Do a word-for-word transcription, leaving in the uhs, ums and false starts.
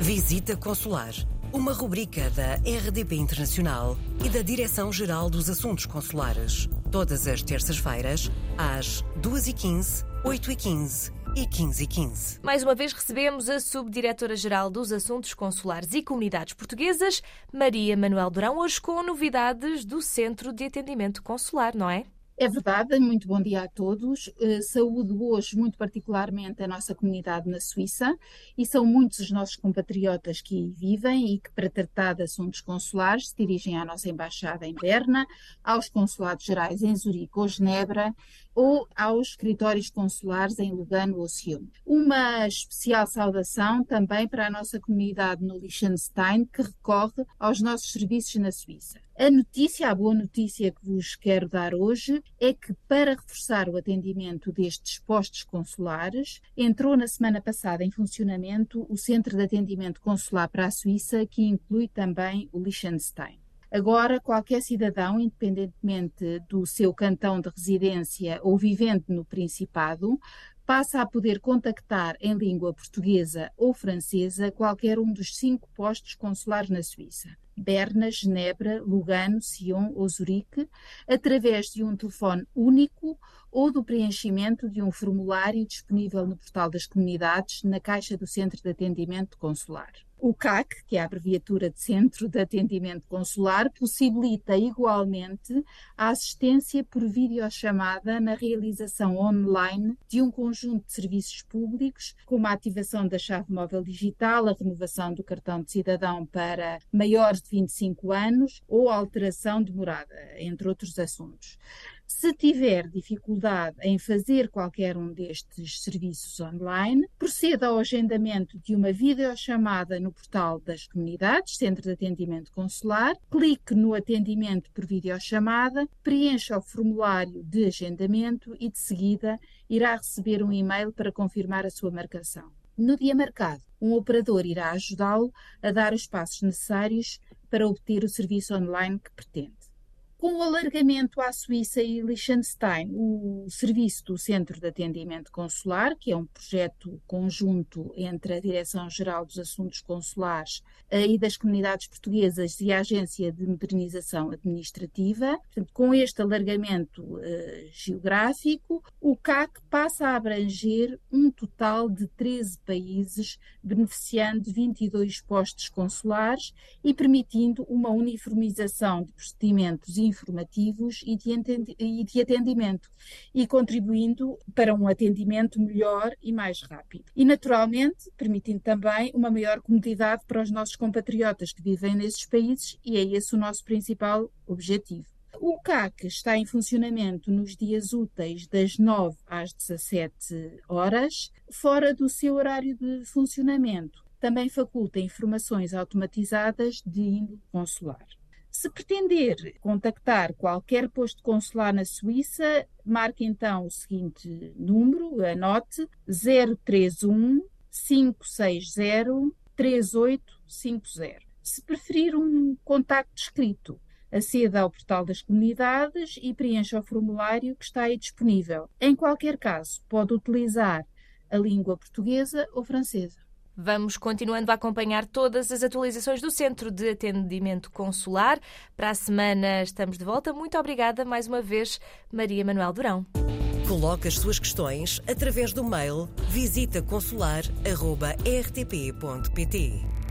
Visita Consular, uma rubrica da R D P Internacional e da Direção-Geral dos Assuntos Consulares, todas as terças-feiras, às duas e quinze, oito e quinze e quinze e quinze. Mais uma vez recebemos a Subdiretora-Geral dos Assuntos Consulares e Comunidades Portuguesas, Maria Manuel Durão, hoje com novidades do Centro de Atendimento Consular, não é? É verdade, muito bom dia a todos. Saúdo hoje muito particularmente a nossa comunidade na Suíça e são muitos os nossos compatriotas que aí vivem e que para tratar de assuntos consulares se dirigem à nossa Embaixada em Berna, aos consulados gerais em Zurique ou Genebra ou aos escritórios consulares em Lugano ou Ciúme. Uma especial saudação também para a nossa comunidade no Liechtenstein que recorre aos nossos serviços na Suíça. A notícia, a boa notícia que vos quero dar hoje é que para reforçar o atendimento destes postos consulares, entrou na semana passada em funcionamento o Centro de Atendimento Consular para a Suíça, que inclui também o Liechtenstein. Agora, qualquer cidadão, independentemente do seu cantão de residência ou vivente no Principado, passa a poder contactar em língua portuguesa ou francesa qualquer um dos cinco postos consulares na Suíça: Berna, Genebra, Lugano, Sion ou Zurique, através de um telefone único ou do preenchimento de um formulário disponível no Portal das Comunidades, na caixa do Centro de Atendimento Consular. O C A C, que é a abreviatura de Centro de Atendimento Consular, possibilita igualmente a assistência por videochamada na realização online de um conjunto de serviços públicos, como a ativação da chave móvel digital, a renovação do cartão de cidadão para maiores de vinte e cinco anos ou a alteração de morada, entre outros assuntos. Se tiver dificuldade em fazer qualquer um destes serviços online, proceda ao agendamento de uma videochamada no Portal das Comunidades, Centro de Atendimento Consular, clique no atendimento por videochamada, preencha o formulário de agendamento e, de seguida, irá receber um e-mail para confirmar a sua marcação. No dia marcado, um operador irá ajudá-lo a dar os passos necessários para obter o serviço online que pretende. Com o alargamento à Suíça e Liechtenstein, o serviço do Centro de Atendimento Consular, que é um projeto conjunto entre a Direção-Geral dos Assuntos Consulares e das Comunidades Portuguesas e a Agência de Modernização Administrativa, portanto, com este alargamento eh, geográfico, o C A C passa a abranger um total de treze países, beneficiando de vinte e dois postos consulares e permitindo uma uniformização de procedimentos informativos e de atendimento e contribuindo para um atendimento melhor e mais rápido. E, naturalmente, permitindo também uma maior comodidade para os nossos compatriotas que vivem nesses países e é esse o nosso principal objetivo. O C A C está em funcionamento nos dias úteis das nove às dezassete horas, fora do seu horário de funcionamento. Também faculta informações automatizadas de índole consular. Se pretender contactar qualquer posto consular na Suíça, marque então o seguinte número, anote zero três um, cinco seis zero, três oito cinco zero. Se preferir um contacto escrito, aceda ao Portal das Comunidades e preencha o formulário que está aí disponível. Em qualquer caso, pode utilizar a língua portuguesa ou francesa. Vamos continuando a acompanhar todas as atualizações do Centro de Atendimento Consular. Para a semana estamos de volta. Muito obrigada mais uma vez, Maria Manuel Durão. Coloque as suas questões através do mail visita consular arroba r t p ponto p t.